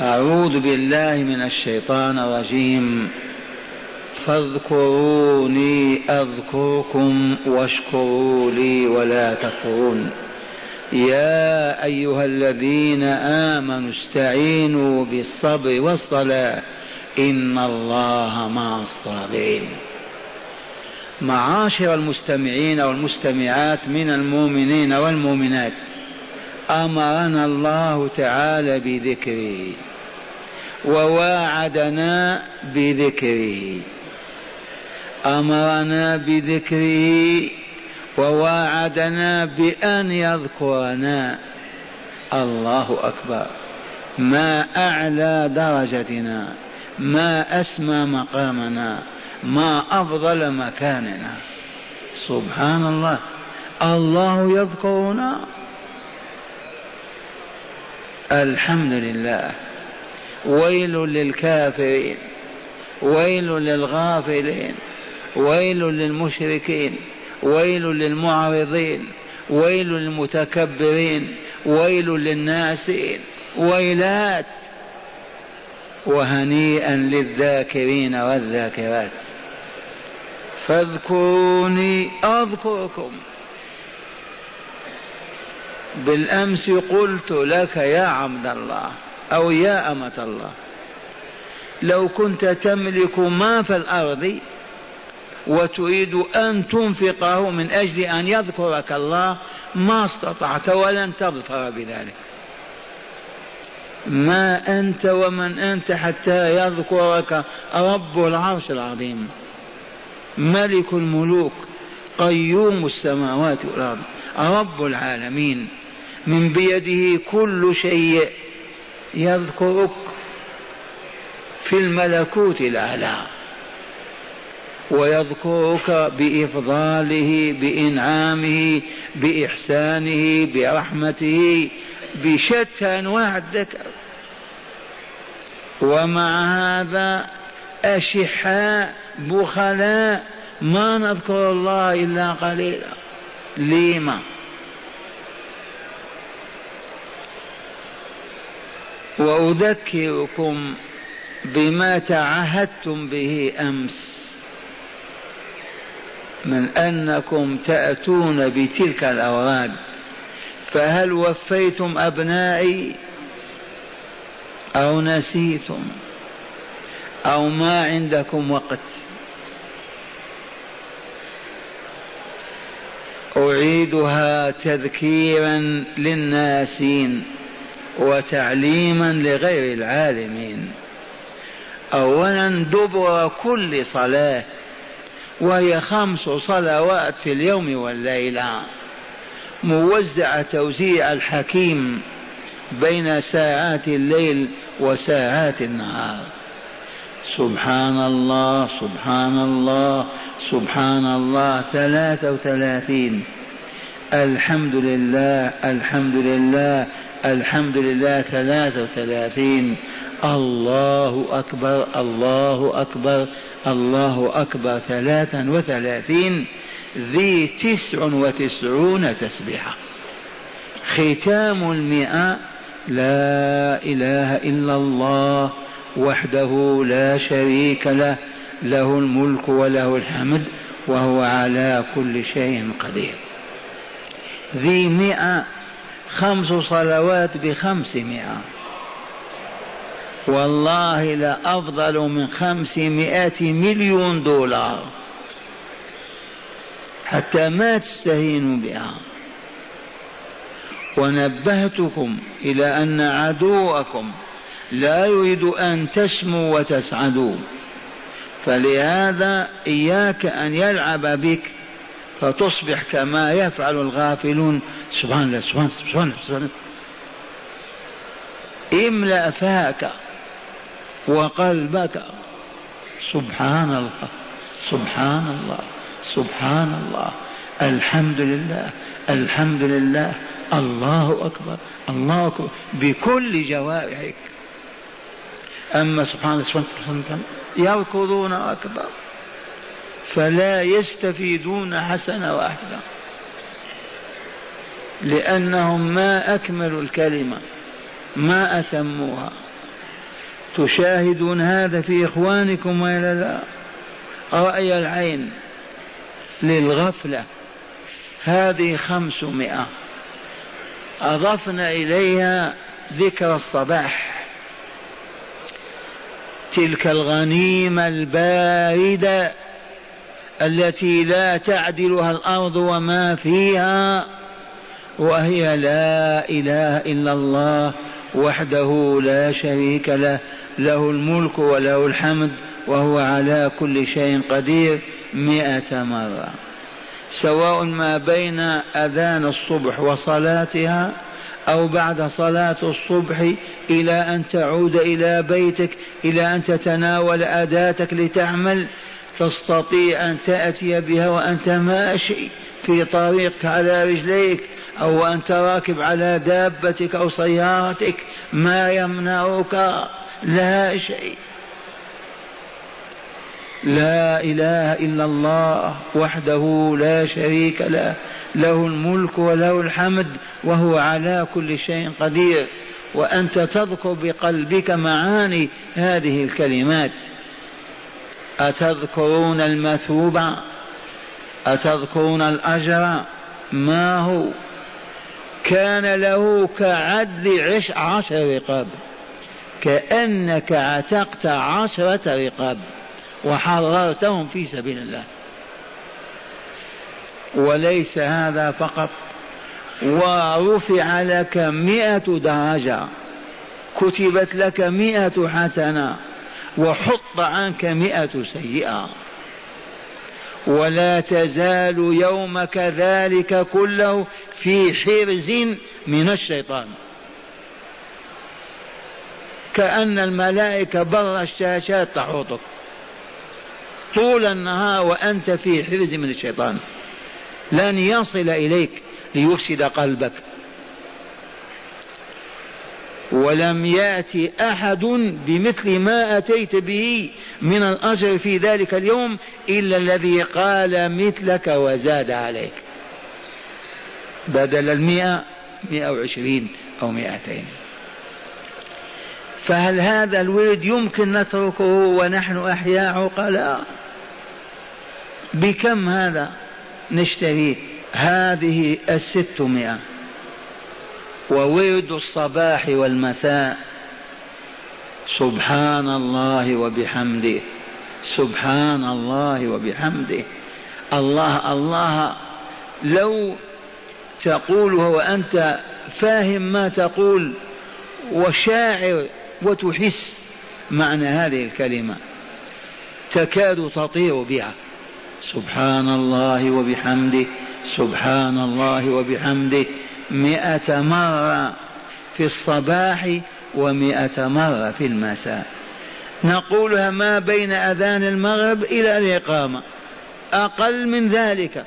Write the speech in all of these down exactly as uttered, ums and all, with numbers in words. أعوذ بالله من الشيطان الرجيم. فاذكروني أذكركم واشكروا لي ولا تكفرون. يا أيها الذين آمنوا استعينوا بالصبر والصلاة إن الله مع الصابرين. معاشر المستمعين والمستمعات من المؤمنين والمؤمنات، أمرنا الله تعالى بذكره وواعدنا بذكره، أمرنا بذكره وواعدنا بأن يذكرنا. الله أكبر، ما أعلى درجتنا، ما أسمى مقامنا، ما أفضل مكاننا. سبحان الله، الله يذكرنا. الحمد لله. ويل للكافرين، ويل للغافلين، ويل للمشركين، ويل للمعرضين، ويل للمتكبرين، ويل للناسين، ويلات. وهنيئا للذاكرين والذاكرات. فاذكروني أذكركم. بالأمس قلت لك يا عبد الله أو يا أمة الله، لو كنت تملك ما في الأرض وتريد أن تنفقه من أجل أن يذكرك الله ما استطعت ولن تظفر بذلك. ما أنت ومن أنت حتى يذكرك رب العرش العظيم، ملك الملوك، قيوم السماوات والأرض، رب العالمين، من بيده كل شيء. يذكرك في الملكوت الأعلى، ويذكرك بإفضاله، بإنعامه، بإحسانه، برحمته، بشتى أنواع الذكر. ومع هذا أشحاء بخلاء ما نذكر الله إلا قليلا. لما وأذكركم بما تعهدتم به أمس من أنكم تأتون بتلك الأوراد. فهل وفيتم أبنائي أو نسيتم أو ما عندكم وقت؟ أعيدها تذكيرا للناسين وتعليما لغير العالمين. أولا دبر كل صلاة، وهي خمس صلوات في اليوم والليلة، موزعة توزيع الحكيم بين ساعات الليل وساعات النهار. سبحان الله، سبحان الله، سبحان الله، ثلاثة وثلاثين، الحمد لله، الحمد لله، الحمد لله، ثلاثة وثلاثين، الله أكبر، الله أكبر، الله أكبر، ثلاثا وثلاثين، ذي تسع وتسعون تسبيحة. ختام المئة لا إله إلا الله وحده لا شريك له، له الملك وله الحمد وهو على كل شيء قدير. ذي مئة، خمس صلوات بخمسمائة، والله لا أفضل من خمسمائة مليون دولار حتى ما تستهينوا بها. ونبهتكم إلى أن عدوكم لا يريد أن تسموا وتسعدوا، فلهذا إياك أن يلعب بك فتصبح كما يفعل الغافلون. سبحان الله، سبحان الله، سبحان الله. املأ فاك وقلبك. سبحان الله، سبحان الله، سبحان الله، الحمد لله، الحمد لله، الله أكبر، الله أكبر، بكل جوارحك. أما سبحان الله يركضون أكبر فلا يستفيدون حسنة واحدة، لأنهم ما أكملوا الكلمة، ما أتموها، تشاهدون هذا في إخوانكم ولا لا؟ رأي العين للغفلة. هذه خمسمائة أضفنا إليها ذكر الصباح، تلك الغنيمة الباردة التي لا تعدلها الأرض وما فيها، وهي لا إله إلا الله وحده لا شريك له، له الملك وله الحمد وهو على كل شيء قدير مئة مرة، سواء ما بين أذان الصبح وصلاتها أو بعد صلاة الصبح إلى أن تعود إلى بيتك، إلى أن تتناول أداتك لتعمل، تستطيع أن تأتي بها وأنت ماشي في طريقك على رجليك، أو أنت راكب على دابتك أو سيارتك، ما يمنعك، لا شيء. لا إله إلا الله وحده لا شريك له، له الملك وله الحمد وهو على كل شيء قدير، وأنت تذكر بقلبك معاني هذه الكلمات. أتذكرون المثوب؟ أتذكرون الأجر؟ ما هو كان له كعدل عشر رقاب، كأنك عتقت عشرة رقاب وحررتهم في سبيل الله. وليس هذا فقط، ورفع لك مئة درجة، كتبت لك مئة حسنة وحط عنك مئة سيئة، ولا تزال يومك ذلك كله في حرز من الشيطان، كأن الملائكة بر الشاشات تحوطك طول النهار وأنت في حرز من الشيطان، لن يصل إليك ليفسد قلبك. ولم يأتي أحد بمثل ما أتيت به من الأجر في ذلك اليوم إلا الذي قال مثلك وزاد عليك، بدل المئة مئة وعشرين أو مئتين. فهل هذا الورد يمكن نتركه ونحن أحياء عقلاء؟ بكم هذا نشتريه؟ هذه الستمائة. وورد الصباح والمساء، سبحان الله وبحمده، سبحان الله وبحمده، الله الله، لو تقولها وأنت فاهم ما تقول وشاعر وتحس معنى هذه الكلمة، تكاد تطير بها. سبحان الله وبحمده، سبحان الله وبحمده، مئة مرة في الصباح ومئة مرة في المساء، نقولها ما بين أذان المغرب إلى الإقامة، أقل من ذلك،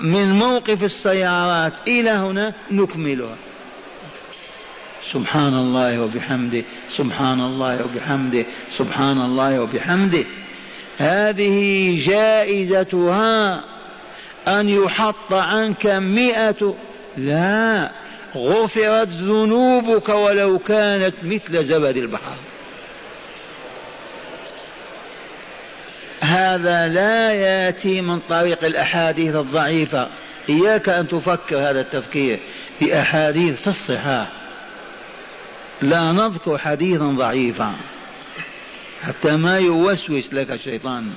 من موقف السيارات إلى هنا نكملها. سبحان الله وبحمده، سبحان الله وبحمده، سبحان الله وبحمده. هذه جائزتها أن يحط عنك مئة، لا، غفرت ذنوبك ولو كانت مثل زبد البحر. هذا لا يأتي من طريق الأحاديث الضعيفة، إياك أن تفكر هذا التفكير في أحاديث في الصحة، لا نذكر حديثا ضعيفا حتى ما يوسوس لك الشيطان.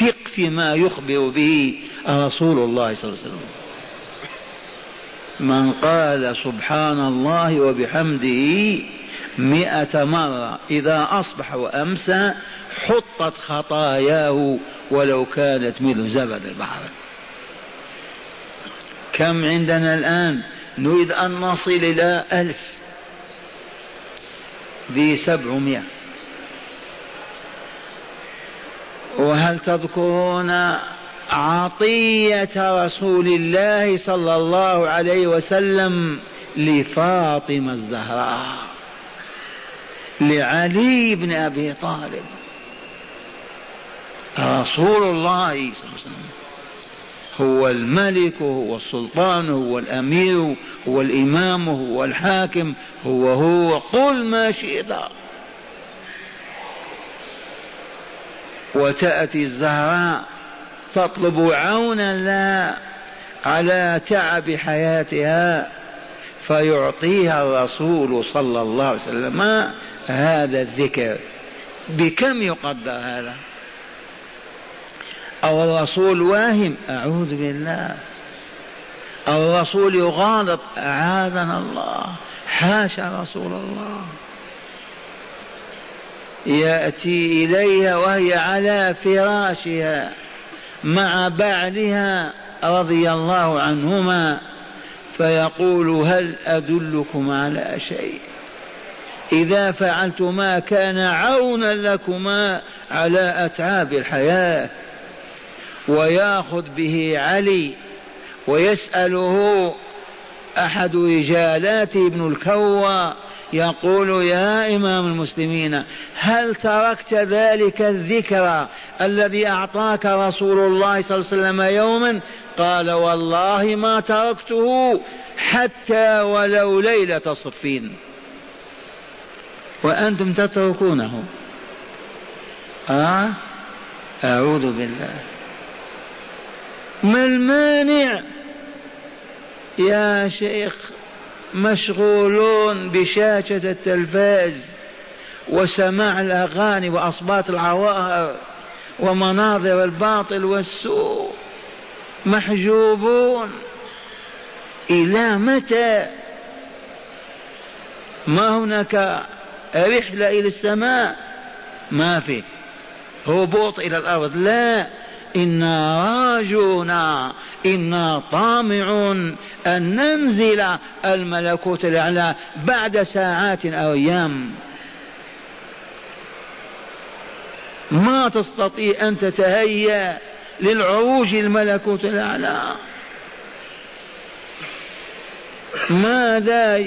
ثق فيما يخبر به رسول الله صلى الله عليه وسلم. من قال سبحان الله وبحمده مئة مرة إذا أصبح وأمسى حطت خطاياه ولو كانت مثل زبد البحر. كم عندنا الآن؟ نريد أن نصل إلى ألف، ذي سبعمائة. وهل تذكرون عطية رسول الله صلى الله عليه وسلم لفاطمة الزهراء لعلي بن أبي طالب؟ رسول الله صلى الله عليه وسلم هو الملك، هو السلطان، هو الأمير، هو الإمام، هو الحاكم، هو هو قل ما شئت. وتأتي الزهراء تطلب عونا لها على تعب حياتها فيعطيها الرسول صلى الله عليه وسلم هذا الذكر. بكم يقدر هذا؟ أو الرسول واهم؟ أعوذ بالله. الرسول يغالط؟ أعاذنا الله، حاشا رسول الله. يأتي إليها وهي على فراشها مع بعلها رضي الله عنهما فيقول هل أدلكم على شيء إذا فعلتما كان عونا لكما على أتعاب الحياة؟ ويأخذ به علي ويسأله أحد رجالاته ابن الكوى يقول يا إمام المسلمين هل تركت ذلك الذكر الذي أعطاك رسول الله صلى الله عليه وسلم يوما؟ قال والله ما تركته حتى ولو ليلة صفين. وأنتم تتركونه. آه؟ أعوذ بالله. ما المانع يا شيخ؟ مشغولون بشاشة التلفاز وسماع الأغاني وأصوات العوائر ومناظر الباطل والسوء، محجوبون إلى متى؟ ما هناك رحلة إلى السماء؟ ما في هبوط إلى الأرض؟ لا، إنا راجون، إنا طامعون أن ننزل الملكوت الأعلى بعد ساعات أو أيام. ما تستطيع أن تتهيأ للعروج الملكوت الأعلى. ماذا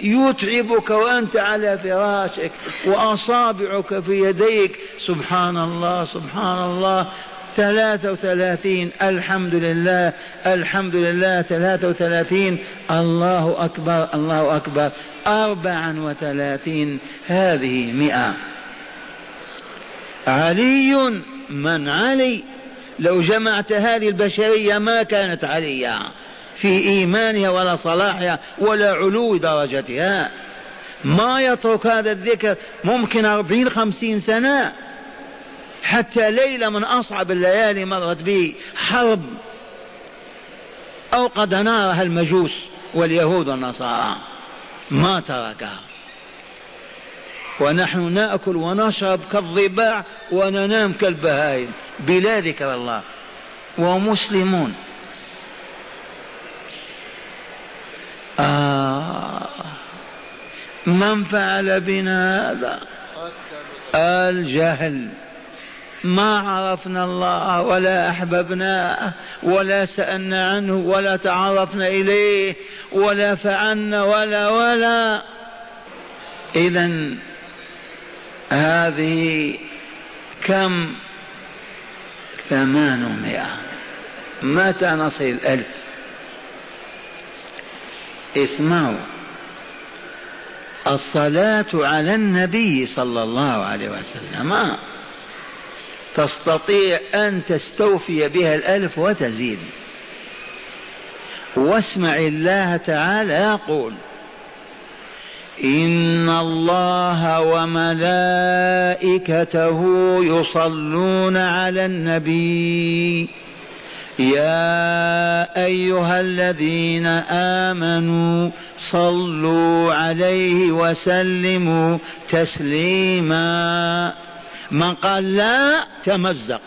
يتعبك وأنت على فراشك وأصابعك في يديك؟ سبحان الله، سبحان الله، ثلاثة وثلاثين، الحمد لله، الحمد لله، ثلاثة وثلاثين، الله أكبر، الله أكبر، أربعا وثلاثين، هذه مئة. علي من علي؟ لو جمعت هذه البشرية ما كانت عليا في إيمانها ولا صلاحها ولا علو درجتها. ما يترك هذا الذكر ممكن أربعين خمسين سنة، حتى ليلة من أصعب الليالي مرت بي حرب أوقد نارها المجوس واليهود والنصارى ما تركها. ونحن نأكل ونشرب كالضباع وننام كالبهائم بلا ذكر الله ومسلمون. آه من فعل بنا هذا؟ الجهل. ما عرفنا الله ولا أحببناه ولا سألنا عنه ولا تعرفنا إليه ولا فعلنا ولا ولا. إذن هذه كم؟ ثمانمائة. متى نصل الألف؟ اسمعوا، الصلاة على النبي صلى الله عليه وسلم تستطيع أن تستوفي بها الألف وتزيد. واسمع الله تعالى يقول إن الله وملائكته يصلون على النبي يا أيها الذين آمنوا صلوا عليه وسلموا تسليما. من قال لا تمزق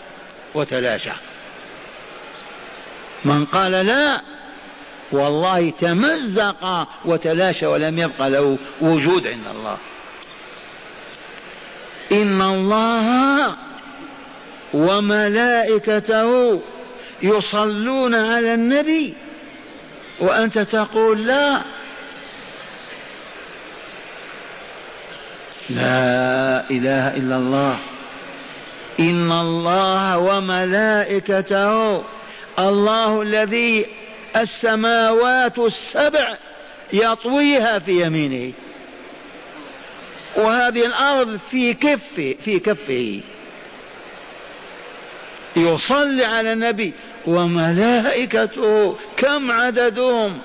وتلاشى، من قال لا والله تمزق وتلاشى ولم يبق له وجود عند الله. إن الله وملائكته يصلون على النبي وأنت تقول لا. لا إله إلا الله. إن الله وملائكته الله الذي السماوات السبع يطويها في يمينه، وهذه الأرض في كفه في كفه. يصلي على النبي وملائكته، كم عددهم؟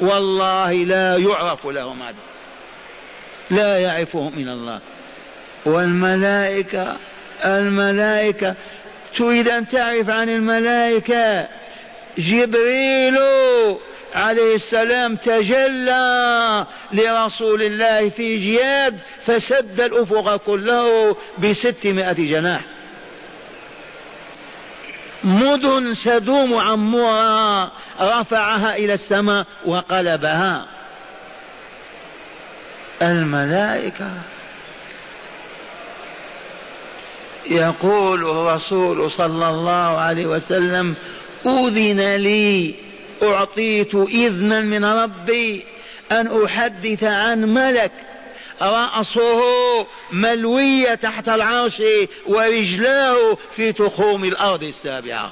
والله لا يعرف لهم عدد، لا يعرفهم إلا الله. والملائكة الملائكة تريد أن تعرف عن الملائكة، جبريل عليه السلام تجلى لرسول الله في جياد فسد الأفق كله بستمائة جناح. مدن سدوم عمورا رفعها إلى السماء وقلبها. الملائكة يقول الرسول صلى الله عليه وسلم أذن لي، أعطيت إذنا من ربي أن أحدث عن ملك رأسه ملوية تحت العرش ورجلاه في تخوم الأرض السابعة.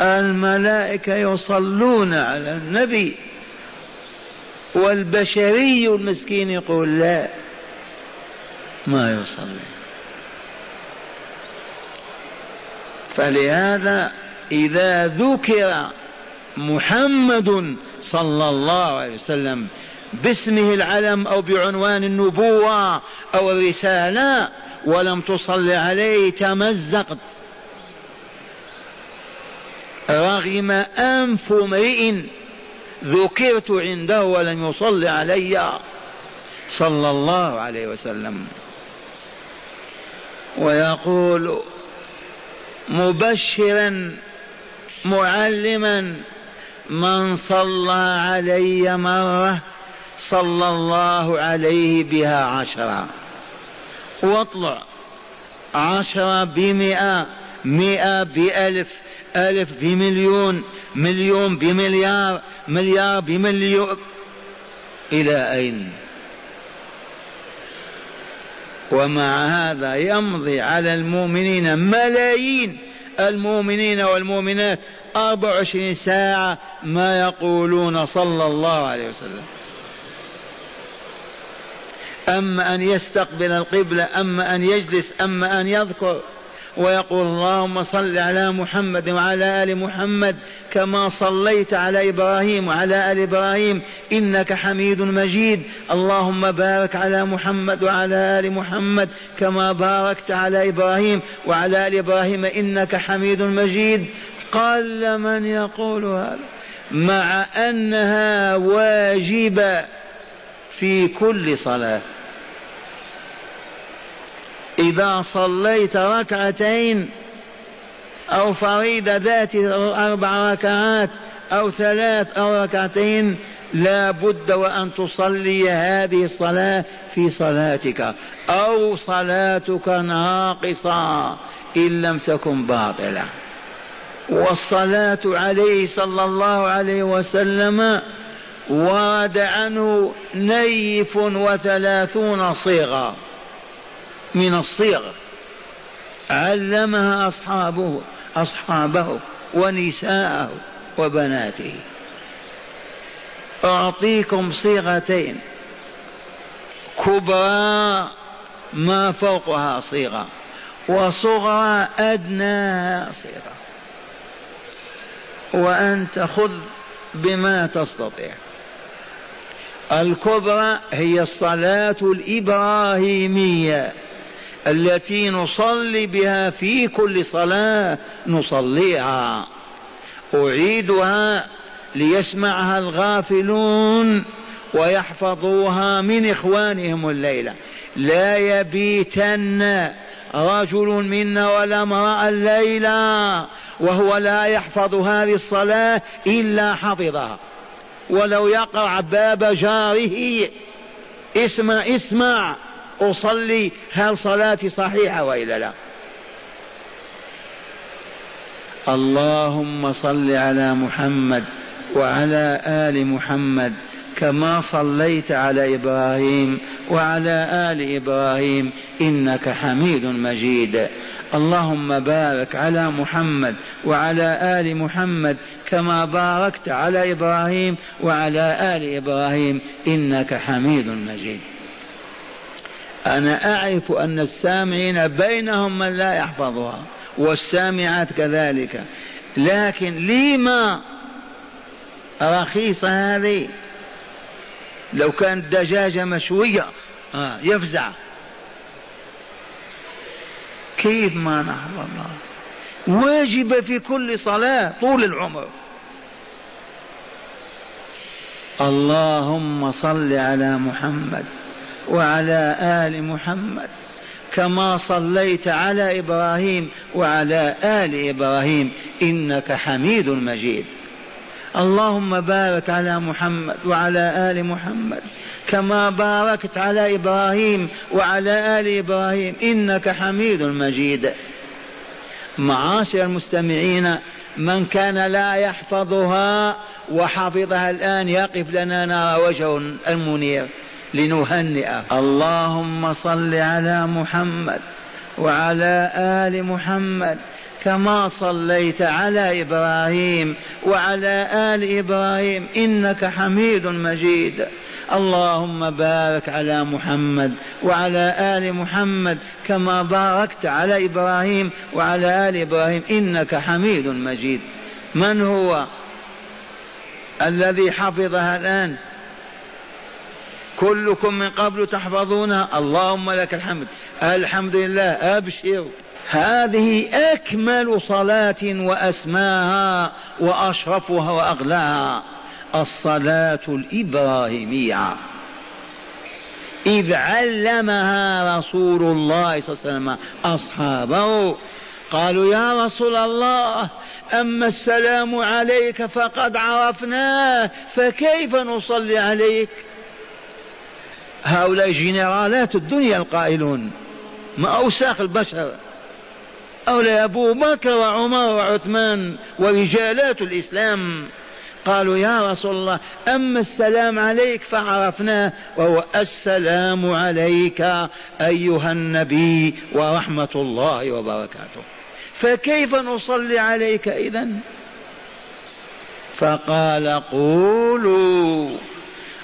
الملائكة يصلون على النبي، والبشري المسكين يقول لا، ما يصلي. فلهذا إذا ذكر محمد صلى الله عليه وسلم باسمه العلم أو بعنوان النبوة أو الرسالة ولم تصل عليه تمزقت، رغم أنف امرئ ذكرت عنده ولم يصل علي صلى الله عليه وسلم. ويقول مبشرا معلما من صلى علي مرة صلى الله عليه بها عشرة. واطلع عشرة بمئة، مئة بألف، ألف بمليون، مليون بمليار، مليار بمليون، إلى أين؟ ومع هذا يمضي على المؤمنين ملايين المؤمنين والمؤمنات أربع وعشرين ساعة ما يقولون صلى الله عليه وسلم، أما أن يستقبل القبلة، أما أن يجلس، أما أن يذكر ويقول اللهم صل على محمد وعلى آل محمد كما صليت على إبراهيم وعلى آل إبراهيم إنك حميد مجيد، اللهم بارك على محمد وعلى آل محمد كما باركت على إبراهيم وعلى آل إبراهيم إنك حميد مجيد. قال من يقول هذا مع أنها واجبة في كل صلاة؟ إذا صليت ركعتين أو فريدة ذات أربع ركعات أو ثلاث أو ركعتين لا بد وأن تصلي هذه الصلاة في صلاتك، أو صلاتك ناقصة إن لم تكن باطلة. والصلاة عليه صلى الله عليه وسلم ورد عنه نيف وثلاثون صيغة من الصيغ علمها أصحابه أصحابه ونساءه وبناته. أعطيكم صيغتين كبرى ما فوقها صيغة، وصغرى أدنى صيغة، وأنت خذ بما تستطيع. الكبرى هي الصلاة الإبراهيمية التي نصلي بها في كل صلاة نصليها، أعيدها ليسمعها الغافلون ويحفظوها من إخوانهم الليلة. لا يبيتن رجل منا ولا امرأة الليلة وهو لا يحفظ هذه الصلاة إلا حفظها، ولو يقرع باب جاره اسمع اسمع أصلي هل صلاتي صحيحة وإلا لا. اللهم صل على محمد وعلى آل محمد كما صليت على إبراهيم وعلى آل إبراهيم إنك حميد مجيد. اللهم بارك على محمد وعلى آل محمد كما باركت على إبراهيم وعلى آل إبراهيم إنك حميد مجيد. أنا أعرف أن السامعين بينهم من لا يحفظها والسامعات كذلك، لكن لما رخيصة هذه؟ لو كانت دجاجة مشوية آه يفزع. كيف ما نحفظ الله؟ واجبة في كل صلاة طول العمر. اللهم صل على محمد وعلى آل محمد كما صليت على إبراهيم وعلى آل إبراهيم إنك حميد مجيد. اللهم بارك على محمد وعلى آل محمد كما باركت على إبراهيم وعلى آل إبراهيم إنك حميد مجيد. معاشر المستمعين، من كان لا يحفظها وحفظها الآن يقف لنا نرى وجه المنير لنهنئه. اللهم صل على محمد وعلى آل محمد كما صليت على إبراهيم وعلى آل إبراهيم إنك حميد مجيد. اللهم بارك على محمد وعلى آل محمد كما باركت على إبراهيم وعلى آل إبراهيم إنك حميد مجيد. من هو الذي حفظها الآن؟ كلكم من قبل تحفظونها. اللهم لك الحمد، الحمد لله، أبشر. هذه أكمل صلاة وأسماها وأشرفها وأغلاها، الصلاة الإبراهيمية، إذ علمها رسول الله صلى الله عليه وسلم أصحابه. قالوا يا رسول الله، أما السلام عليك فقد عرفناه، فكيف نصلي عليك؟ هؤلاء جنرالات الدنيا القائلون، ما أوساخ البشر، هؤلاء أبو بكر وعمر وعثمان ورجالات الإسلام. قالوا يا رسول الله، أما السلام عليك فعرفناه، وهو السلام عليك أيها النبي ورحمة الله وبركاته، فكيف نصلي عليك إذن؟ فقال قولوا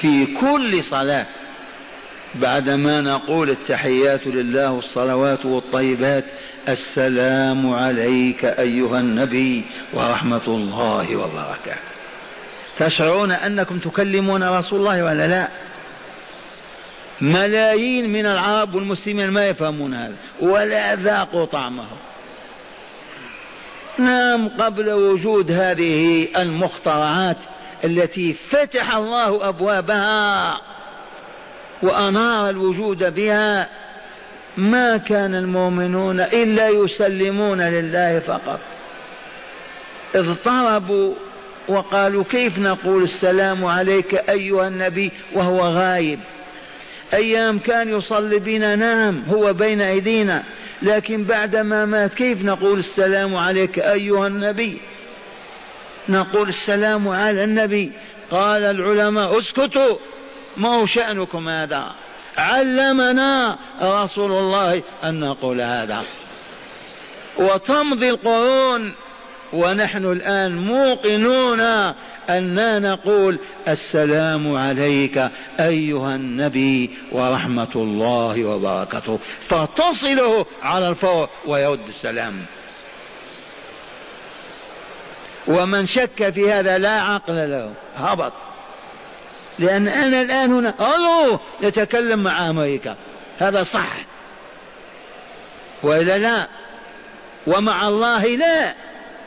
في كل صلاة. بعدما نقول التحيات لله والصلوات والطيبات، السلام عليك أيها النبي ورحمة الله وبركاته. تشعرون أنكم تكلمون رسول الله ولا لا؟ ملايين من العرب والمسلمين ما يفهمون هذا ولا ذاقوا طعمه. نعم، قبل وجود هذه المخترعات التي فتح الله أبوابها وأنار الوجود بها، ما كان المؤمنون إلا يسلمون لله فقط. اضطربوا وقالوا كيف نقول السلام عليك أيها النبي وهو غايب؟ أيام كان يصلي بنا، نعم هو بين أيدينا، لكن بعدما مات كيف نقول السلام عليك أيها النبي؟ نقول السلام على النبي. قال العلماء اسكتوا، ما هو شأنكم هذا؟ علمنا رسول الله أن نقول هذا. وتمضي القرون ونحن الآن موقنون أننا نقول السلام عليك أيها النبي ورحمة الله وبركاته، فتصله على الفور ويرد السلام. ومن شك في هذا لا عقل له، هبط. لأن أنا الآن هنا ألو نتكلم مع أمريكا، هذا صح وإلا لا؟ ومع الله لا،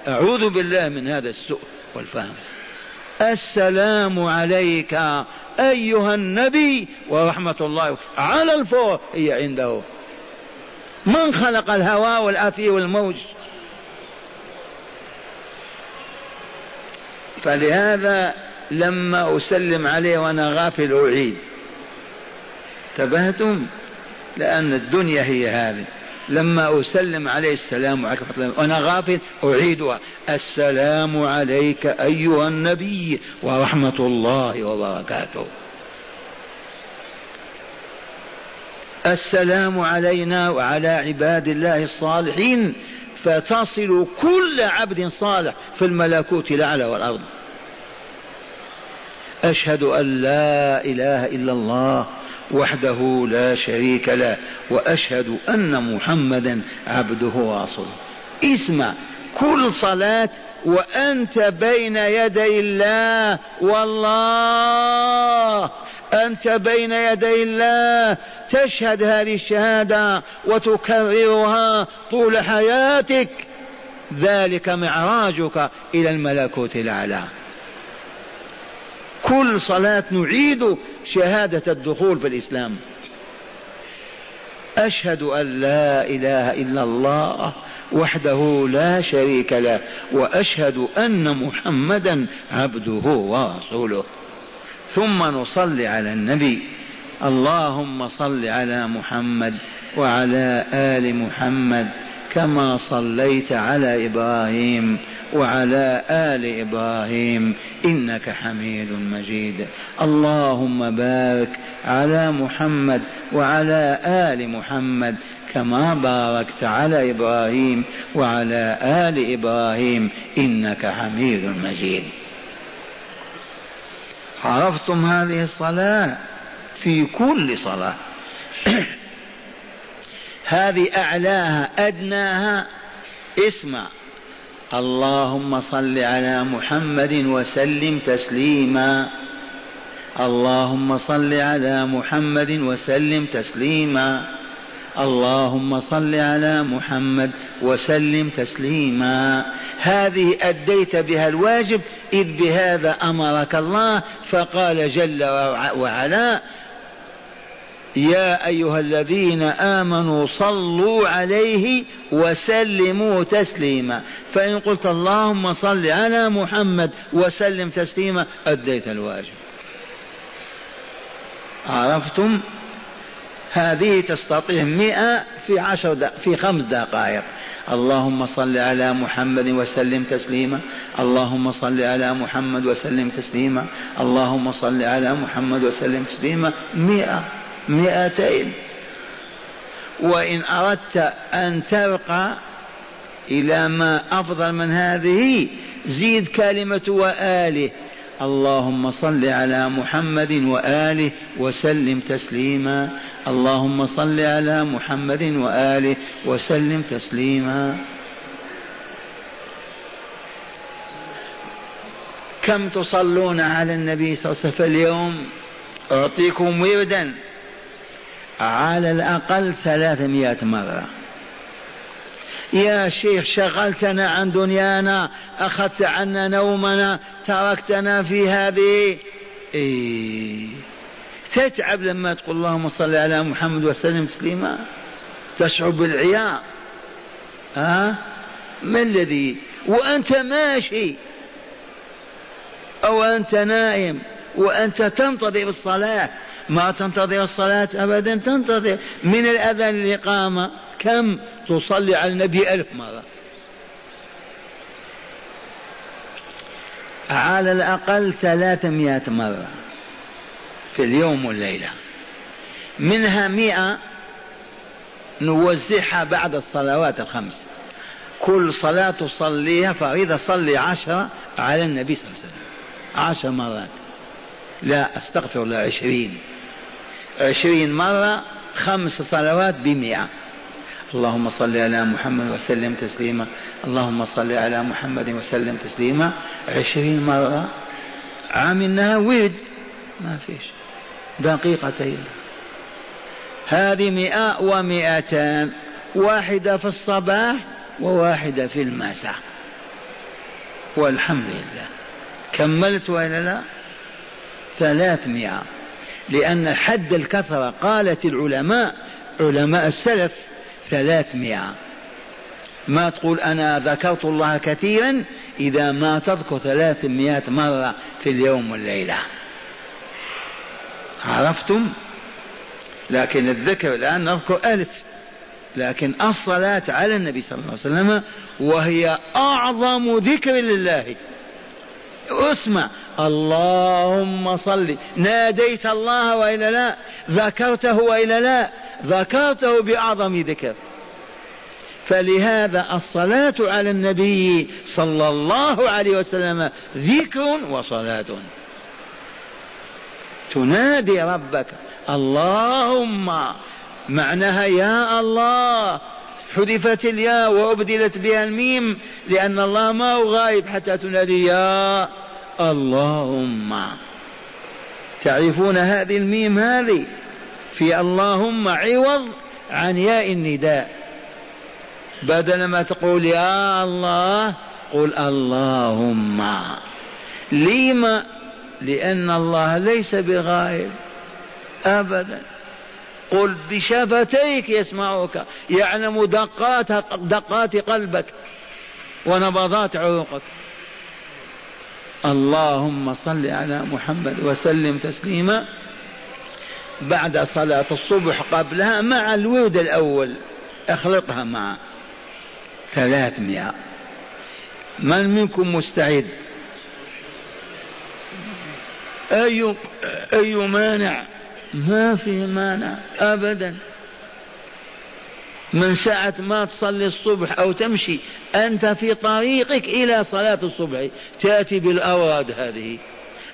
أعوذ بالله من هذا السوء والفهم. السلام عليك أيها النبي ورحمة الله على الفور هي عنده. من خلق الهواء والأثير والموج؟ فلهذا لما أسلم عليه وأنا غافل أعيد. تبهتم؟ لأن الدنيا هي هذه. لما أسلم عليه السلام عليك وأنا غافل أعيدها، السلام عليك أيها النبي ورحمة الله وبركاته. السلام علينا وعلى عباد الله الصالحين، فتصل كل عبد صالح في الملكوت الأعلى والأرض. أشهد أن لا إله إلا الله وحده لا شريك له وأشهد أن محمدا عبده ورسوله. اسمع كل صلاة وأنت بين يدي الله، والله أنت بين يدي الله تشهد هذه الشهادة وتكررها طول حياتك، ذلك معراجك إلى الملكوت الأعلى. كل صلاة نعيد شهادة الدخول في الإسلام. أشهد أن لا إله إلا الله وحده لا شريك له وأشهد أن محمدا عبده ورسوله. ثم نصلي على النبي، اللهم صل على محمد وعلى آل محمد كما صليت على إبراهيم وعلى آل إبراهيم إنك حميد مجيد، اللهم بارك على محمد وعلى آل محمد كما باركت على إبراهيم وعلى آل إبراهيم إنك حميد مجيد. عرفتم هذه الصلاة في كل صلاة. هذه أعلاها، أدناها اسمع، اللهم صل على محمد وسلم تسليما، اللهم صل على محمد وسلم تسليما، اللهم صل على محمد وسلم تسليما. هذه أديت بها الواجب، إذ بهذا أمرك الله، فقال جل وعلا يا أيها الذين آمنوا صلوا عليه وسلموا تسليما. فإن قلت اللهم صل على محمد وسلم تسليما أديت الواجب. عرفتم؟ هذه تستطيع مئة في عشر دق... في خمس دقائق. اللهم صل على محمد وسلم تسليما، اللهم صل على محمد وسلم تسليما، اللهم صل على محمد وسلم تسليما، مئة مئتين. وإن أردت أن ترقى إلى ما أفضل من هذه زيد كلمة وآله، اللهم صل على محمد وآله وسلم تسليما، اللهم صل على محمد وآله وسلم تسليما. كم تصلون على النبي صلى الله عليه وسلم اليوم؟ أعطيكم وردا على الأقل ثلاثمائة مرة. يا شيخ شغلتنا عن دنيانا، أخذت عنا نومنا، تركتنا في هذه. إيه. تتعب لما تقول اللهم صل على محمد وسلم تسليما، تشعر بالعياء. ها ما الذي وأنت ماشي أو أنت نائم وأنت تنتظر الصلاة؟ ما تنتظر الصلاة أبدا، تنتظر من الأذان للإقامة. كم تصلي على النبي؟ ألف مرة على الأقل، ثلاثمائة مرة في اليوم والليلة، منها مئة نوزعها بعد الصلوات الخمس. كل صلاة تصليها فإذا صلي عشرة على النبي صلى الله عليه وسلم، عشر مرات، لا أستغفر الله، عشرين عشرين مرة، خمس صلوات بمئة. اللهم صل على محمد وسلم تسليما، اللهم صل على محمد وسلم تسليما، عشرين مرة. عاملناها ورد، ما فيش دقيقتين. هذه مئة ومئتان، واحدة في الصباح وواحدة في المساء، والحمد لله. كملت ولا لا؟ ثلاثمائة، لأن حد الكثرة قالت العلماء علماء السلف ثلاثمائة. ما تقول أنا ذكرت الله كثيرا إذا ما تذكر ثلاثمائة مرة في اليوم والليلة. عرفتم؟ لكن الذكر الآن نذكر ألف، لكن الصلاة على النبي صلى الله عليه وسلم وهي أعظم ذكر لله. اسمع، اللهم صل، ناديت الله وإلا لا؟ ذكرته وإلا لا؟ ذكرته بأعظم ذكر. فلهذا الصلاة على النبي صلى الله عليه وسلم ذكر وصلاة. تنادي ربك اللهم، معناها يا الله، حذفت الياء وأبدلت بها الميم لأن الله ما هو غائب حتى تنادي يا اللهم. تعرفون هذه الميم هذه في اللهم عوض عن ياء النداء، بدل ما تقول يا الله قل اللهم. لما؟ لأن الله ليس بغائب أبدا. قل بشفتيك يسمعك، يعلم دقات دقات قلبك ونبضات عروقك. اللهم صل على محمد وسلم تسليما. بعد صلاة الصبح قبلها مع الورد الأول اخلطها مع ثلاثمائة. من منكم مستعد؟ أي أي مانع؟ ما في مانع أبدا. من ساعة ما تصلي الصبح أو تمشي أنت في طريقك إلى صلاة الصبح تأتي بالأوراد هذه،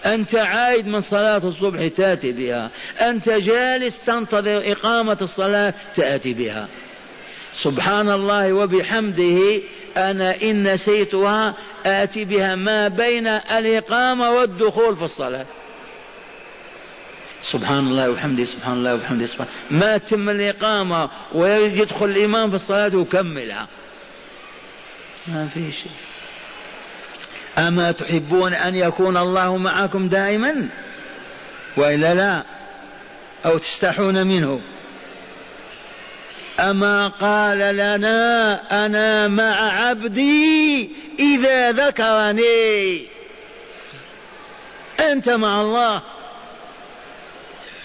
أنت عائد من صلاة الصبح تأتي بها، أنت جالس تنتظر إقامة الصلاة تأتي بها. سبحان الله وبحمده، أنا إن نسيتها آتي بها ما بين الإقامة والدخول في الصلاة. سبحان الله وبحمده، سبحان الله وبحمده، سبحان الله. ما تم الإقامة ويدخل الإمام في الصلاة وكملها، ما في شيء. أما تحبون أن يكون الله معكم دائما وإلا لا؟ أو تستحون منه؟ أما قال لنا أنا مع عبدي إذا ذكرني. أنت مع الله،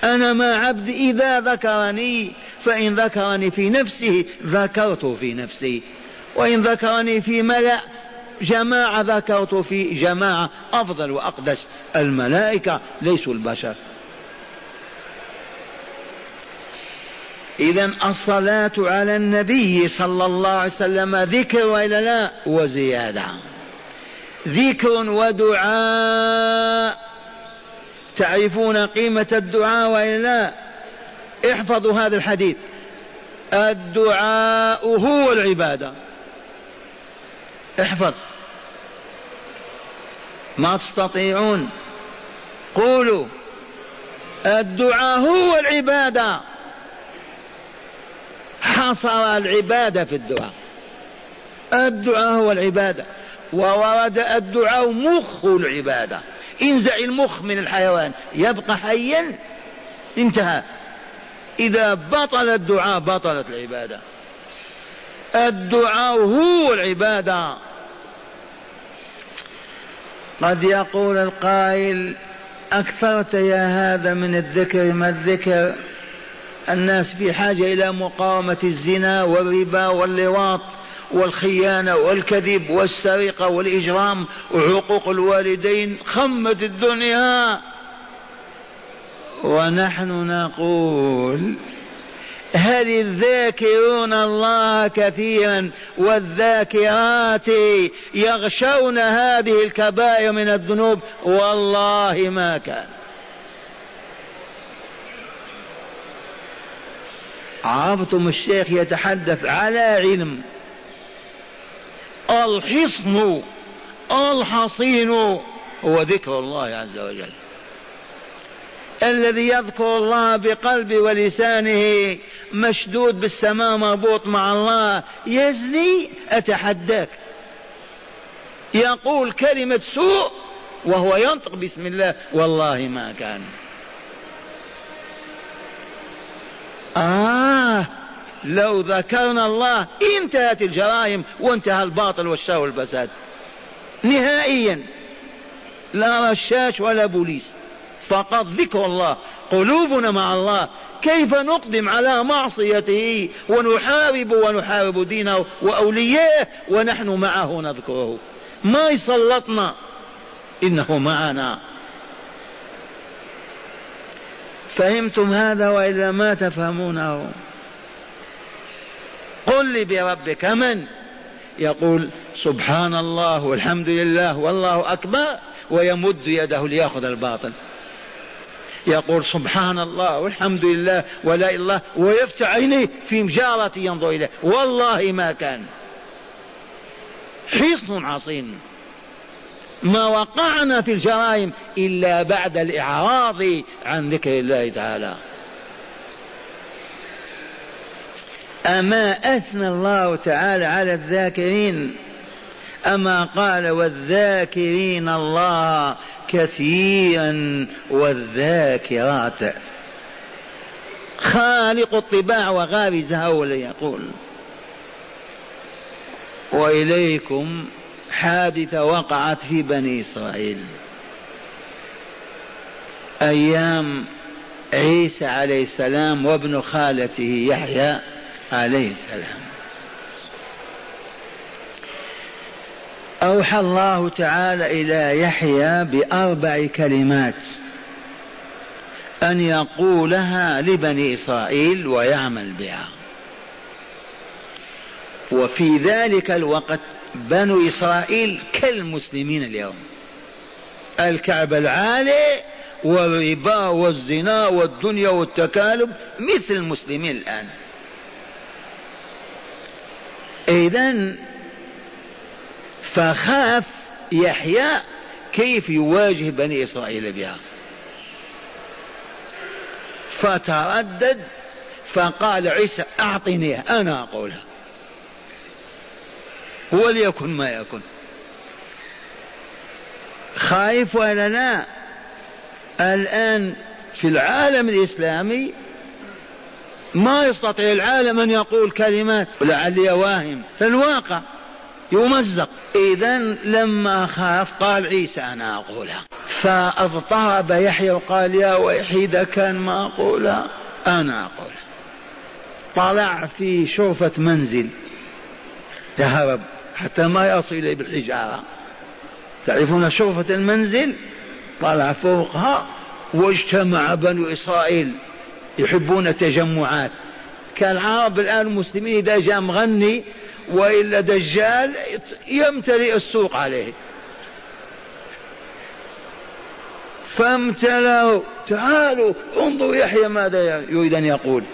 أنا مع عبدي إذا ذكرني، فإن ذكرني في نفسه ذكرته في نفسي، وإن ذكرني في ملأ جماعة ذكرته في جماعة. أفضل وأقدس الملائكة ليسوا البشر. إذن الصلاة على النبي صلى الله عليه وسلم ذكر وإلا لا؟ وزيادة، ذكر ودعاء. تعرفون قيمة الدعاء وإلا لا؟ احفظوا هذا الحديث، الدعاء هو العبادة. احفظ، ما تستطيعون قولوا الدعاء هو العبادة. حصر العبادة في الدعاء، الدعاء هو العبادة. وورد الدعاء مخ العبادة، انزع المخ من الحيوان يبقى حيا، انتهى. إذا بطل الدعاء بطلت العبادة. الدعاء هو العبادة. قد يقول القائل أكثرت يا هذا من الذكر، ما الذكر؟ الناس في حاجة إلى مقاومة الزنا والربا واللواط والخيانة والكذب والسرقة والإجرام وعقوق الوالدين، خمت الدنيا. ونحن نقول هل الذاكرون الله كثيرا والذاكرات يغشون هذه الكبائر من الذنوب؟ والله ما كان. عرفتم الشيخ يتحدث على علم. الحصن الحصين هو ذكر الله عز وجل. الذي يذكر الله بقلبه ولسانه مشدود بالسماء مربوط مع الله يزني، أتحداك، يقول كلمة سوء وهو ينطق بسم الله والله ما كان. آه لو ذكرنا الله انتهت الجرائم وانتهى الباطل والشر والفساد نهائيا، لا رشاش ولا بوليس، فقط ذكر الله. قلوبنا مع الله، كيف نقدم على معصيته ونحارب ونحارب دينه وأوليائه ونحن معه نذكره؟ ما يسلطنا، إنه معنا. فهمتم هذا وإلا ما تفهمونه؟ قل لي بربك من يقول سبحان الله والحمد لله والله أكبر ويمد يده ليأخذ الباطل، يقول سبحان الله والحمد لله ولا إله إلا الله ويفتح عينيه في مجارة ينظر إليه والله ما كان. حصن عصيم. ما وقعنا في الجرائم إلا بعد الإعراض عن ذكر الله تعالى. أما أثنى الله تعالى على الذاكرين، أما قال والذاكرين الله كثيرا والذاكرات. خالق الطباع وغارزها هو الذي يقول وإليكم حادثة وقعت في بني إسرائيل أيام عيسى عليه السلام وابن خالته يحيى عليه السلام. أوحى الله تعالى إلى يحيى بأربع كلمات أن يقولها لبني إسرائيل ويعمل بها. وفي ذلك الوقت بنو إسرائيل كالمسلمين اليوم، الكعب العالي والربا والزنا والدنيا والتكالب مثل المسلمين الآن. إذن فخاف يحيى كيف يواجه بني إسرائيل بها، فتردد، فقال عيسى أعطنيها أنا أقولها وليكن ما يكن. خائف ولا لا؟ الآن في العالم الإسلامي ما يستطيع العالم أن يقول كلمات لعلي واهم، فالواقع يمزق. إذن لما خاف قال عيسى أنا أقولها، فاضطرب يحيى وقال يا ويحيد كان ما أقولها أنا أقولها. طلع في شرفة منزل، تهرب حتى ما يصل إليه بالحجارة. تعرفون شرفة المنزل؟ طلع فوقها واجتمع بنو إسرائيل، يحبون تجمعات كالعرب الآن. المسلمين إذا جاء مغني وإلا دجال يمتلئ السوق عليه، فامتلأوا تعالوا انظروا يحيى ماذا يريد أن يقول.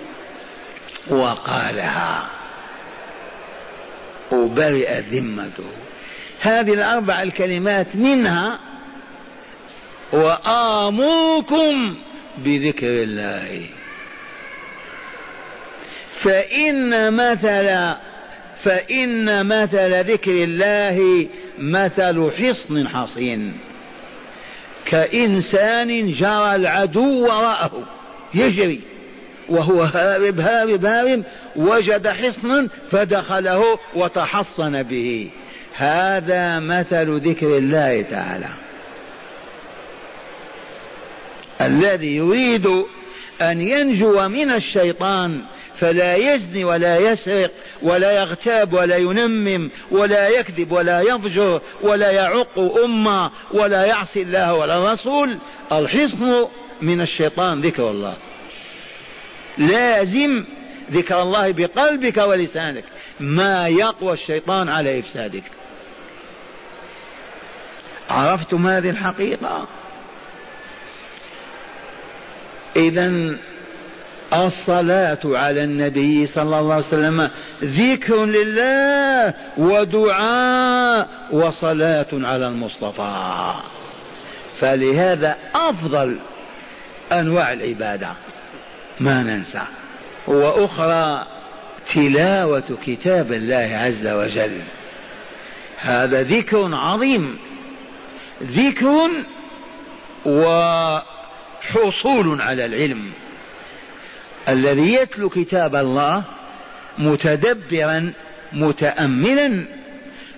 وقالها وبرئ ذمته. هذه الأربع الكلمات منها وآمركم بذكر الله فإن مثل فإن مثل ذكر الله مثل حصن حصين كإنسان جرى العدو وراءه يجري وهو هارب هارب هارب، وجد حصنا فدخله وتحصن به. هذا مثل ذكر الله تعالى الذي يريد أن ينجو من الشيطان، فلا يزني ولا يسرق ولا يغتاب ولا ينمم ولا يكذب ولا يفجر ولا يعق أمة ولا يعصي الله ولا الرسول. الحصن من الشيطان ذكر الله. لازم ذكر الله بقلبك ولسانك، ما يقوى الشيطان على إفسادك. عرفتم هذه الحقيقة؟ إذن الصلاة على النبي صلى الله عليه وسلم ذكر لله ودعاء وصلاة على المصطفى، فلهذا أفضل أنواع العبادة ما ننسى. وأخرى تلاوة كتاب الله عز وجل، هذا ذكر عظيم ذكر وحصول على العلم. الذي يتلو كتاب الله متدبرا متأملا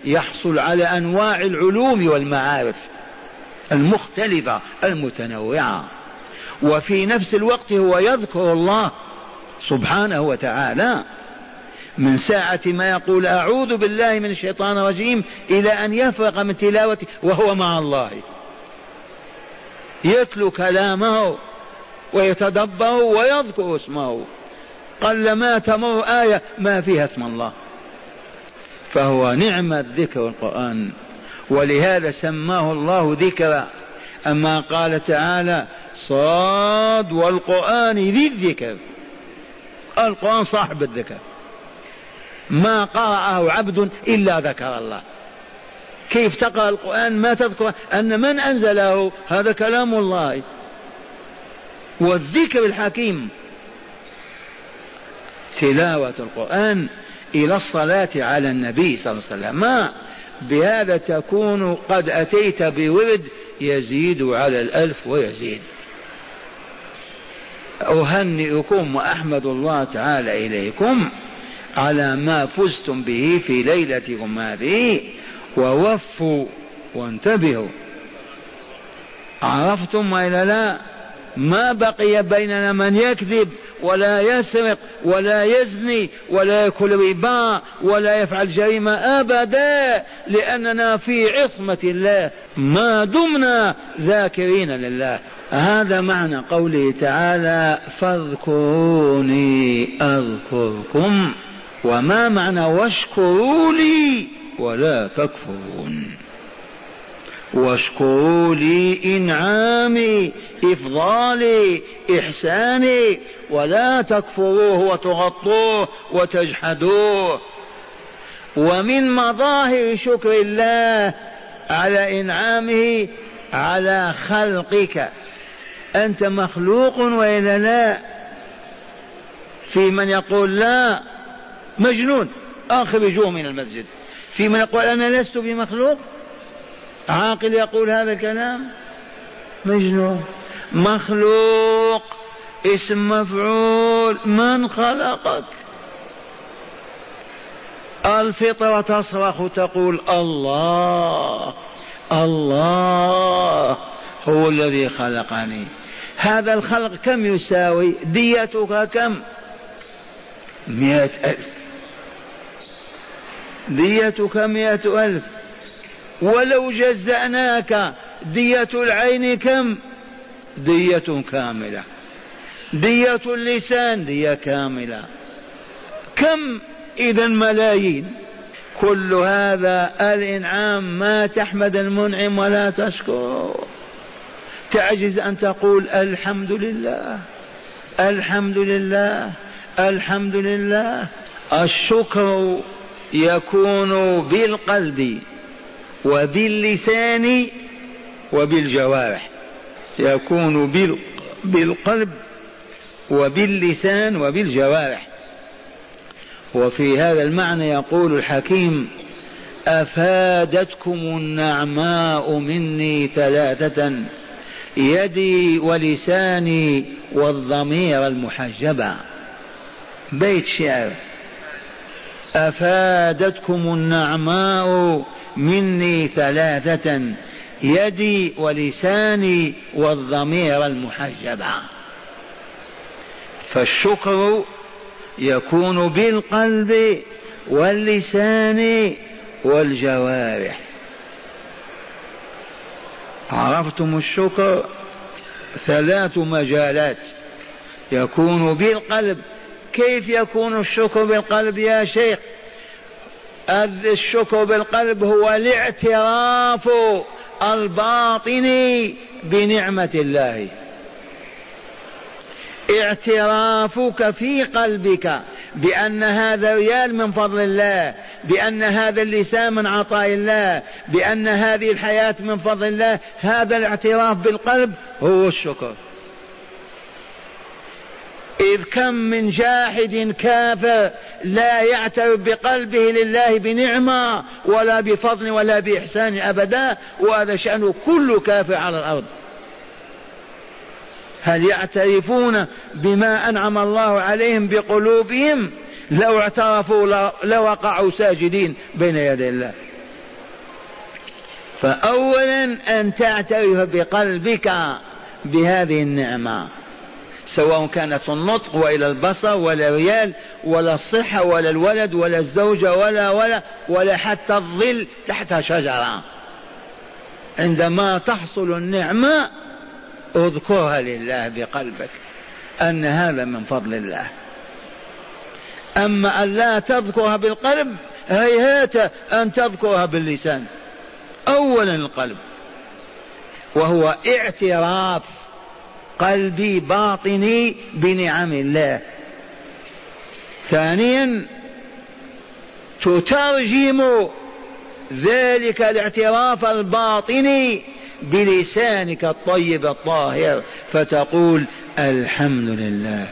يحصل على أنواع العلوم والمعارف المختلفة المتنوعة، وفي نفس الوقت هو يذكر الله سبحانه وتعالى من ساعة ما يقول أعوذ بالله من الشيطان الرجيم إلى أن يفرغ من تلاوته وهو مع الله، يتلو كلامه ويتدبره ويذكر اسمه. قلما تمر آية ما فيها اسم الله، فهو نعم الذكر القرآن، ولهذا سماه الله ذكرا. أما قال تعالى صاد والقرآن ذي الذكر، القرآن صاحب الذكر، ما قرأه عبد إلا ذكر الله. كيف تقرأ القرآن ما تذكر أن من أنزله هذا كلام الله؟ والذكر الحكيم تلاوة القرآن إلى الصلاة على النبي صلى الله عليه وسلم، ما بهذا تكون قد أتيت بورد يزيد على الألف ويزيد. أهنئكم وأحمد الله تعالى إليكم على ما فزتم به في ليلتكم هذه، ووفوا وانتبهوا. عرفتم وإلا لا؟ ما بقي بيننا من يكذب ولا يسرق ولا يزني ولا يأكل ربا ولا يفعل جريمة أبدا، لأننا في عصمة الله ما دمنا ذاكرين لله. هذا معنى قوله تعالى فاذكروني أذكركم، وما معنى واشكروا لي ولا تكفرون. واشكروا لي إنعامي إفضالي إحساني، ولا تكفروه وتغطوه وتجحدوه. ومن مظاهر شكر الله على إنعامه على خلقك، أنت مخلوق وإلا لا؟ في من يقول لا مجنون أخرجوه من المسجد، في من يقول أنا لست بمخلوق، عاقل يقول هذا الكلام؟ مجنون. مخلوق اسم مفعول، من خلقك؟ الفطرة تصرخ تقول الله الله هو الذي خلقني. هذا الخلق كم يساوي؟ ديتك كم؟ مئة ألف. ديتك مئة ألف، ولو جزأناك دية العين كم؟ دية كاملة. دية اللسان دية كاملة. كم إذا؟ ملايين. كل هذا الإنعام ما تحمد المنعم ولا تشكره، تعجز أن تقول الحمد لله الحمد لله الحمد لله. الشكر يكون بالقلب وباللسان وبالجوارح، يكون بالقلب وباللسان وبالجوارح. وفي هذا المعنى يقول الحكيم أفادتكم النعماء مني ثلاثة، يدي ولساني والضمير المحجبة. بيت شعر أفادتكم النعماء مني ثلاثة، يدي ولساني والضمير المحجبة. فالشكر يكون بالقلب واللسان والجوارح. عرفتم الشكر ثلاث مجالات. يكون بالقلب. كيف يكون الشكر بالقلب يا شيخ؟ الشكر بالقلب هو الاعتراف الباطني بنعمة الله، اعترافك في قلبك بأن هذا ريال من فضل الله، بأن هذا اللسان من عطاء الله، بأن هذه الحياة من فضل الله. هذا الاعتراف بالقلب هو الشكر. إذ كم من جاحد كافر لا يعترف بقلبه لله بنعمة ولا بفضل ولا بإحسان أبدا، وهذا شأن كل كافر على الأرض. هل يعترفون بما أنعم الله عليهم بقلوبهم؟ لو اعترفوا لوقعوا ساجدين بين يدي الله. فأولا أن تعترف بقلبك بهذه النعمة، سواء كانت النطق وإلى البصر ولا الريال ولا الصحة ولا الولد ولا الزوجة ولا ولا ولا حتى الظل تحت شجرة. عندما تحصل النعمة اذكرها لله بقلبك أن هذا من فضل الله. أما أن لا تذكرها بالقلب هيهات أن تذكرها باللسان. أولا القلب، وهو اعتراف قلبي باطني بنعم الله. ثانيا تترجم ذلك الاعتراف الباطني بلسانك الطيب الطاهر، فتقول الحمد لله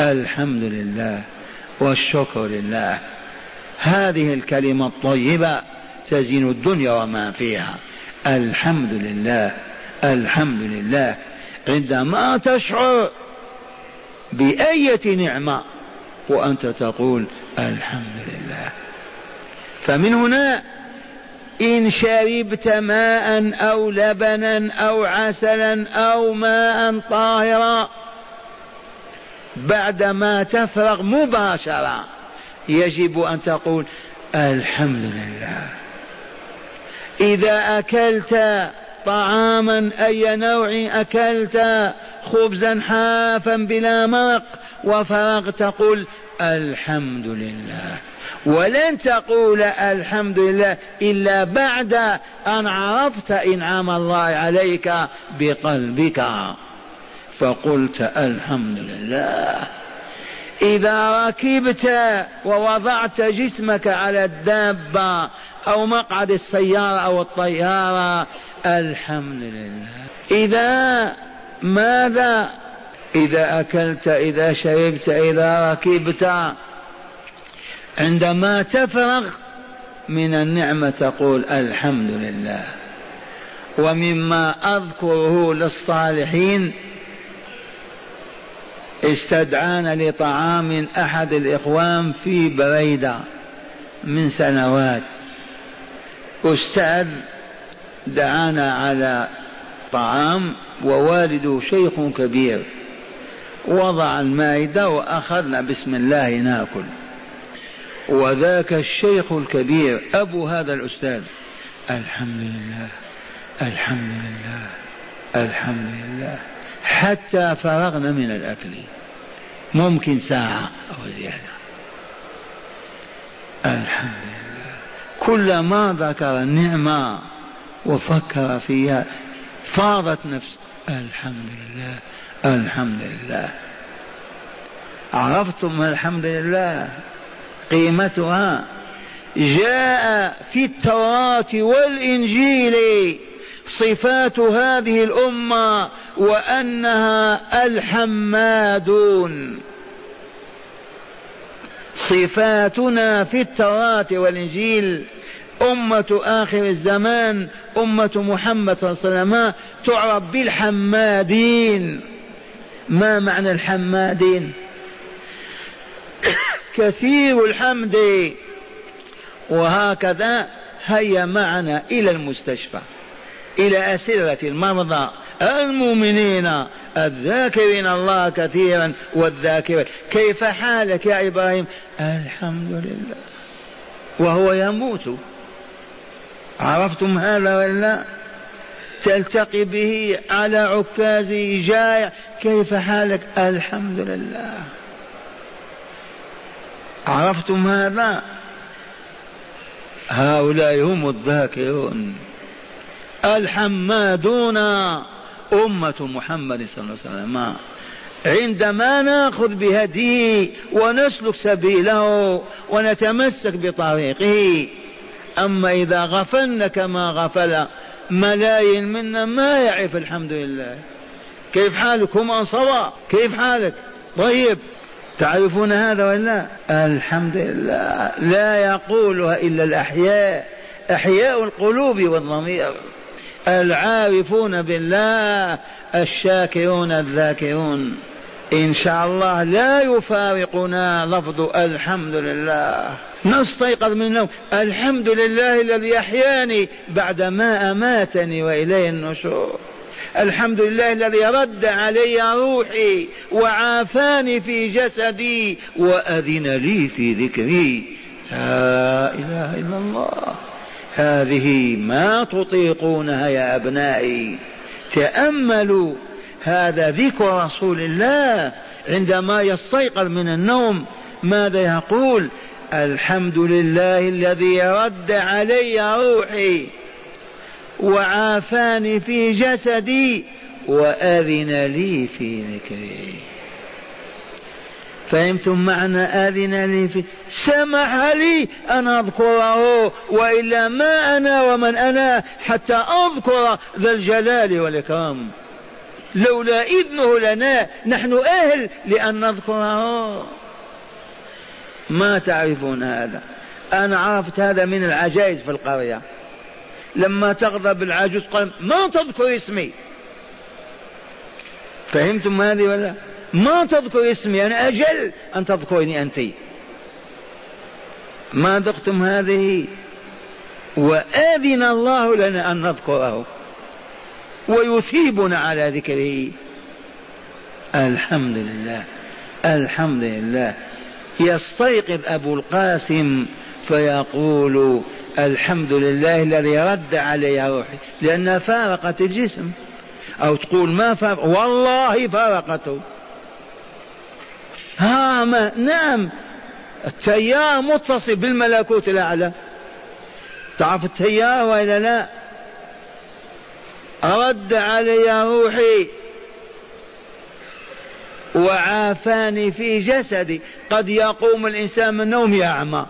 الحمد لله والشكر لله. هذه الكلمة الطيبة تزين الدنيا وما فيها. الحمد لله الحمد لله. عندما تشعر بأية نعمة وأنت تقول الحمد لله. فمن هنا إن شربت ماء أو لبنا أو عسلا أو ماء طاهرا، بعدما تفرغ مباشرة يجب أن تقول الحمد لله. إذا أكلت طعاما أي نوع أكلت، خبزا حافا بلا مرق وفرغ، تقول الحمد لله. ولن تقول الحمد لله إلا بعد أن عرفت إنعام الله عليك بقلبك، فقلت الحمد لله. إذا ركبت ووضعت جسمك على الدابة أو مقعد السيارة أو الطيارة، الحمد لله. إذا ماذا؟ إذا أكلت، إذا شربت، إذا ركبت، عندما تفرغ من النعمة تقول الحمد لله. ومما أذكره للصالحين استدعانا لطعام أحد الإخوان في بريدة من سنوات، أستاذ دعانا على طعام ووالده شيخ كبير، وضع المائدة وأخذنا بسم الله ناكل. وذاك الشيخ الكبير أبو هذا الأستاذ الحمد لله الحمد لله الحمد لله حتى فرغنا من الأكل، ممكن ساعة أو زيادة. الحمد لله. كلما ذكر النعمة وفكر فيها فاضت نفسه الحمد لله الحمد لله. عرفتم الحمد لله قيمتها؟ جاء في التوراة والإنجيل صفات هذه الأمة وأنها الحمادون. صفاتنا في التوراة والإنجيل أمة آخر الزمان، أمة محمد صلى الله عليه وسلم، تعرف بالحمادين. ما معنى الحمادين؟ كثير الحمد. وهكذا هيا معنا إلى المستشفى، إلى أسرة المرضى المؤمنين الذاكرين الله كثيرا والذاكرة. كيف حالك يا إبراهيم؟ الحمد لله. وهو يموت. عرفتم هذا ولا؟ تلتقي به على عكازه جائع، كيف حالك؟ الحمد لله. عرفتم هذا؟ هؤلاء هم الذاكرون الحمادون، أمة محمد صلى الله عليه وسلم. عندما نأخذ بهديه ونسلك سبيله ونتمسك بطريقه. أما إذا غفلنا كما غفل ملايين منا ما يعرف الحمد لله. كيف حالكم أنصار؟ كيف حالك؟ طيب تعرفون هذا ولا؟ الحمد لله لا يقولها إلا الأحياء، أحياء القلوب والضمير، العارفون بالله الشاكرون الذاكرون. إن شاء الله لا يفارقنا لفظ الحمد لله، نستيقظ من النوم الحمد لله الذي أحياني بعدما أماتني وإليه النشور، الحمد لله الذي رد علي روحي وعافاني في جسدي وأذن لي في ذكري. لا إله إلا الله، هذه ما تطيقونها يا أبنائي، تأملوا. هذا ذكر رسول الله عندما يستيقظ من النوم ماذا يقول؟ الحمد لله الذي رد علي روحي وعافاني في جسدي وأذن لي في ذكري. فهمتم معنى أذن لي في؟ سمح لي أن أذكره، وإلا ما أنا ومن أنا حتى أذكر ذا الجلال والإكرام. لولا إذنه لنا نحن أهل لأن نذكره. ما تعرفون هذا. أنا عرفت هذا من العجائز في القرية، لما تغضب العجوز قال ما تذكر اسمي. فهمتم هذه ولا؟ ما تذكر اسمي، أنا أجل أن تذكرني أنت. ما ذقتم هذه؟ وآذن الله لنا أن نذكره ويثيبنا على ذكره. الحمد لله الحمد لله. يستيقظ أبو القاسم فيقول الحمد لله الذي رد علي روحي، لأنها فارقت الجسم. أو تقول ما فارق، والله فارقته. ها ما نعم، التيار متصل بالملكوت الأعلى، تعرف التيار وإلا لا؟ رد علي روحي وعافاني في جسدي. قد يقوم الإنسان من النوم يعمى،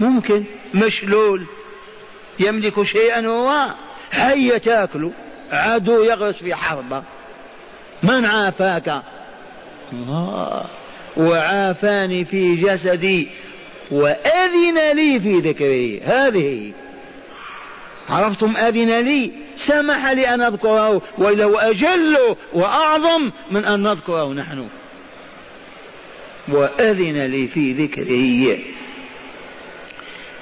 ممكن مشلول، يملك شيئا هو حي تاكله، عدو يغرس في حربه. من عافاك؟ الله. وعافاني في جسدي وأذن لي في ذكري. هذه عرفتم أذن لي، سمح لي أن أذكره، ولو أجل وأعظم من أن نذكره نحن. وأذن لي في ذكره.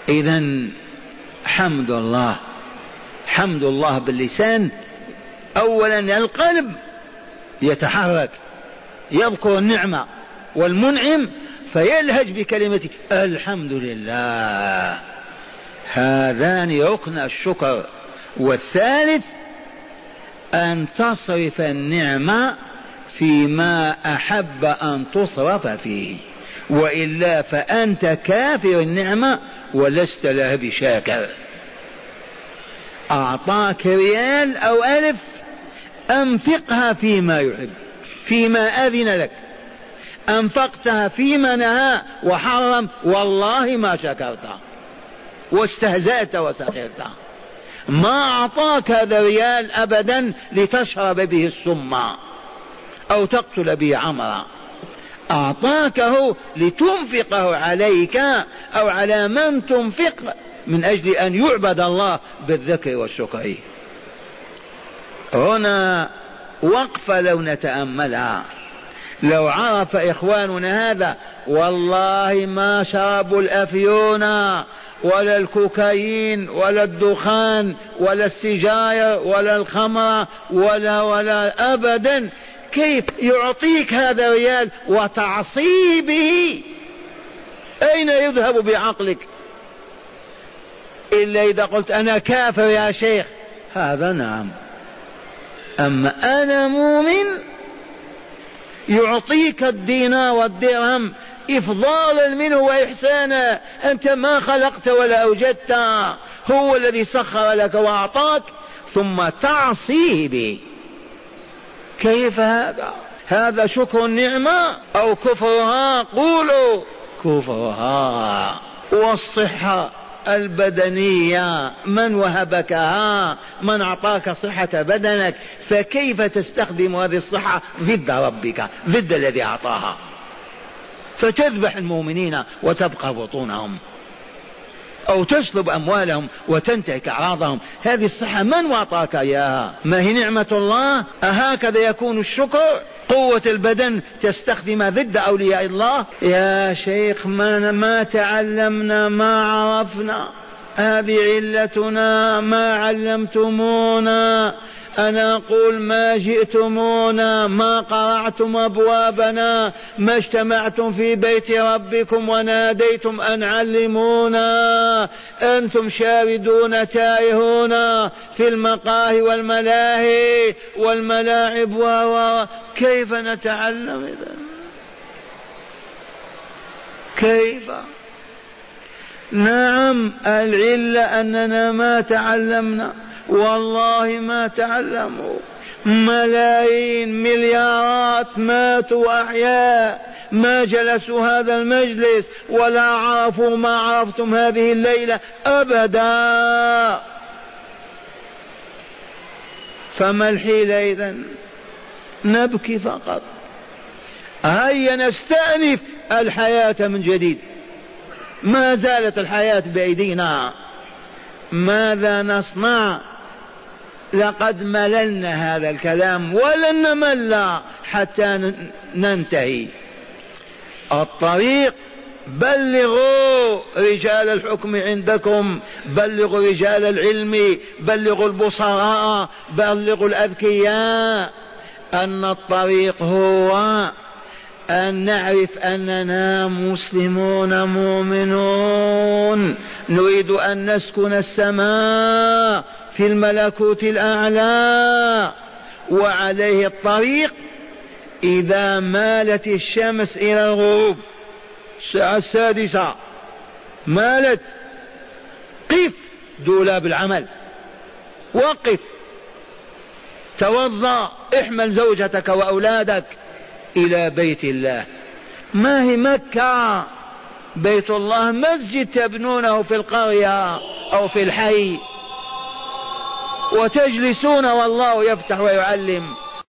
إذن حمد الله، حمد الله باللسان أولا، القلب يتحرك يذكر النعمة والمنعم فيلهج بكلمته الحمد لله. هذان ركن الشكر. والثالث أن تصرف النعمة فيما أحب أن تصرف فيه، وإلا فأنت كافر النعمة ولست لها بشاكر. أعطاك ريال أو ألف أنفقها فيما يحب، فيما أذن لك. أنفقتها فيما نهى وحرم، والله ما شكرتها واستهزأت وسخرتها. ما أعطاك هذا ريال أبدا لتشرب به السم أو تقتل به عمرا، أعطاكه لتنفقه عليك أو على من تنفق من أجل أن يعبد الله بالذكر والشكر. هنا وقفة لو نتأملها، لو عرف إخواننا هذا والله ما شربوا الأفيون ولا الكوكايين ولا الدخان ولا السجاير ولا الخمر ولا ولا أبدا. كيف يعطيك هذا ريال وتعصي به؟ أين يذهب بعقلك؟ إلا إذا قلت أنا كافر يا شيخ، هذا نعم. أما أنا مؤمن، يعطيك الدينار والدرهم إفضالا منه وإحسانا، أنت ما خلقت ولا أوجدت، هو الذي سخر لك وأعطاك، ثم تعصيه به. كيف هذا؟ هذا شكر النعمة أو كفرها؟ قولوا كفرها. والصحة البدنية من وهبكها؟ من أعطاك صحة بدنك، فكيف تستخدم هذه الصحة ضد ربك، ضد الذي أعطاها؟ فتذبح المؤمنين وتبقى بطونهم أو تسلب أموالهم وتنتهك أعراضهم. هذه الصحة من وعطاك إياها؟ ما هي نعمة الله؟ أهكذا يكون الشكر؟ قوة البدن تستخدم ضد أولياء الله؟ يا شيخ ما, ما تعلمنا ما عرفنا، هذه علتنا، ما علمتمونا، أنا أقول ما جئتمونا، ما قرعتم أبوابنا، ما اجتمعتم في بيت ربكم وناديتم أن علمونا، أنتم شاردون تائهون في المقاهي والملاهي والملاعب و... كيف نتعلم إذا؟ كيف؟ نعم العلة أننا ما تعلمنا، والله ما تعلموا، ملايين مليارات ماتوا وأحياء ما جلسوا هذا المجلس ولا عرفوا ما عرفتم هذه الليلة أبدا. فما الحيلة إذن؟ نبكي فقط، هيا نستأنف الحياة من جديد، ما زالت الحياة بأيدينا، ماذا نصنع؟ لقد مللنا هذا الكلام ولن نمل حتى ننتهي. الطريق بلغوا رجال الحكم عندكم، بلغوا رجال العلم، بلغوا البصراء، بلغوا الأذكياء أن الطريق هو أن نعرف أننا مسلمون مؤمنون، نريد أن نسكن السماء في الملكوت الأعلى، وعليه الطريق إذا مالت الشمس إلى الغروب الساعة السادسة مالت، قف دولاب العمل، وقف، توضأ، احمل زوجتك وأولادك إلى بيت الله. ما هي مكة؟ بيت الله مسجد تبنونه في القرية أو في الحي وتجلسون والله يفتح ويعلم.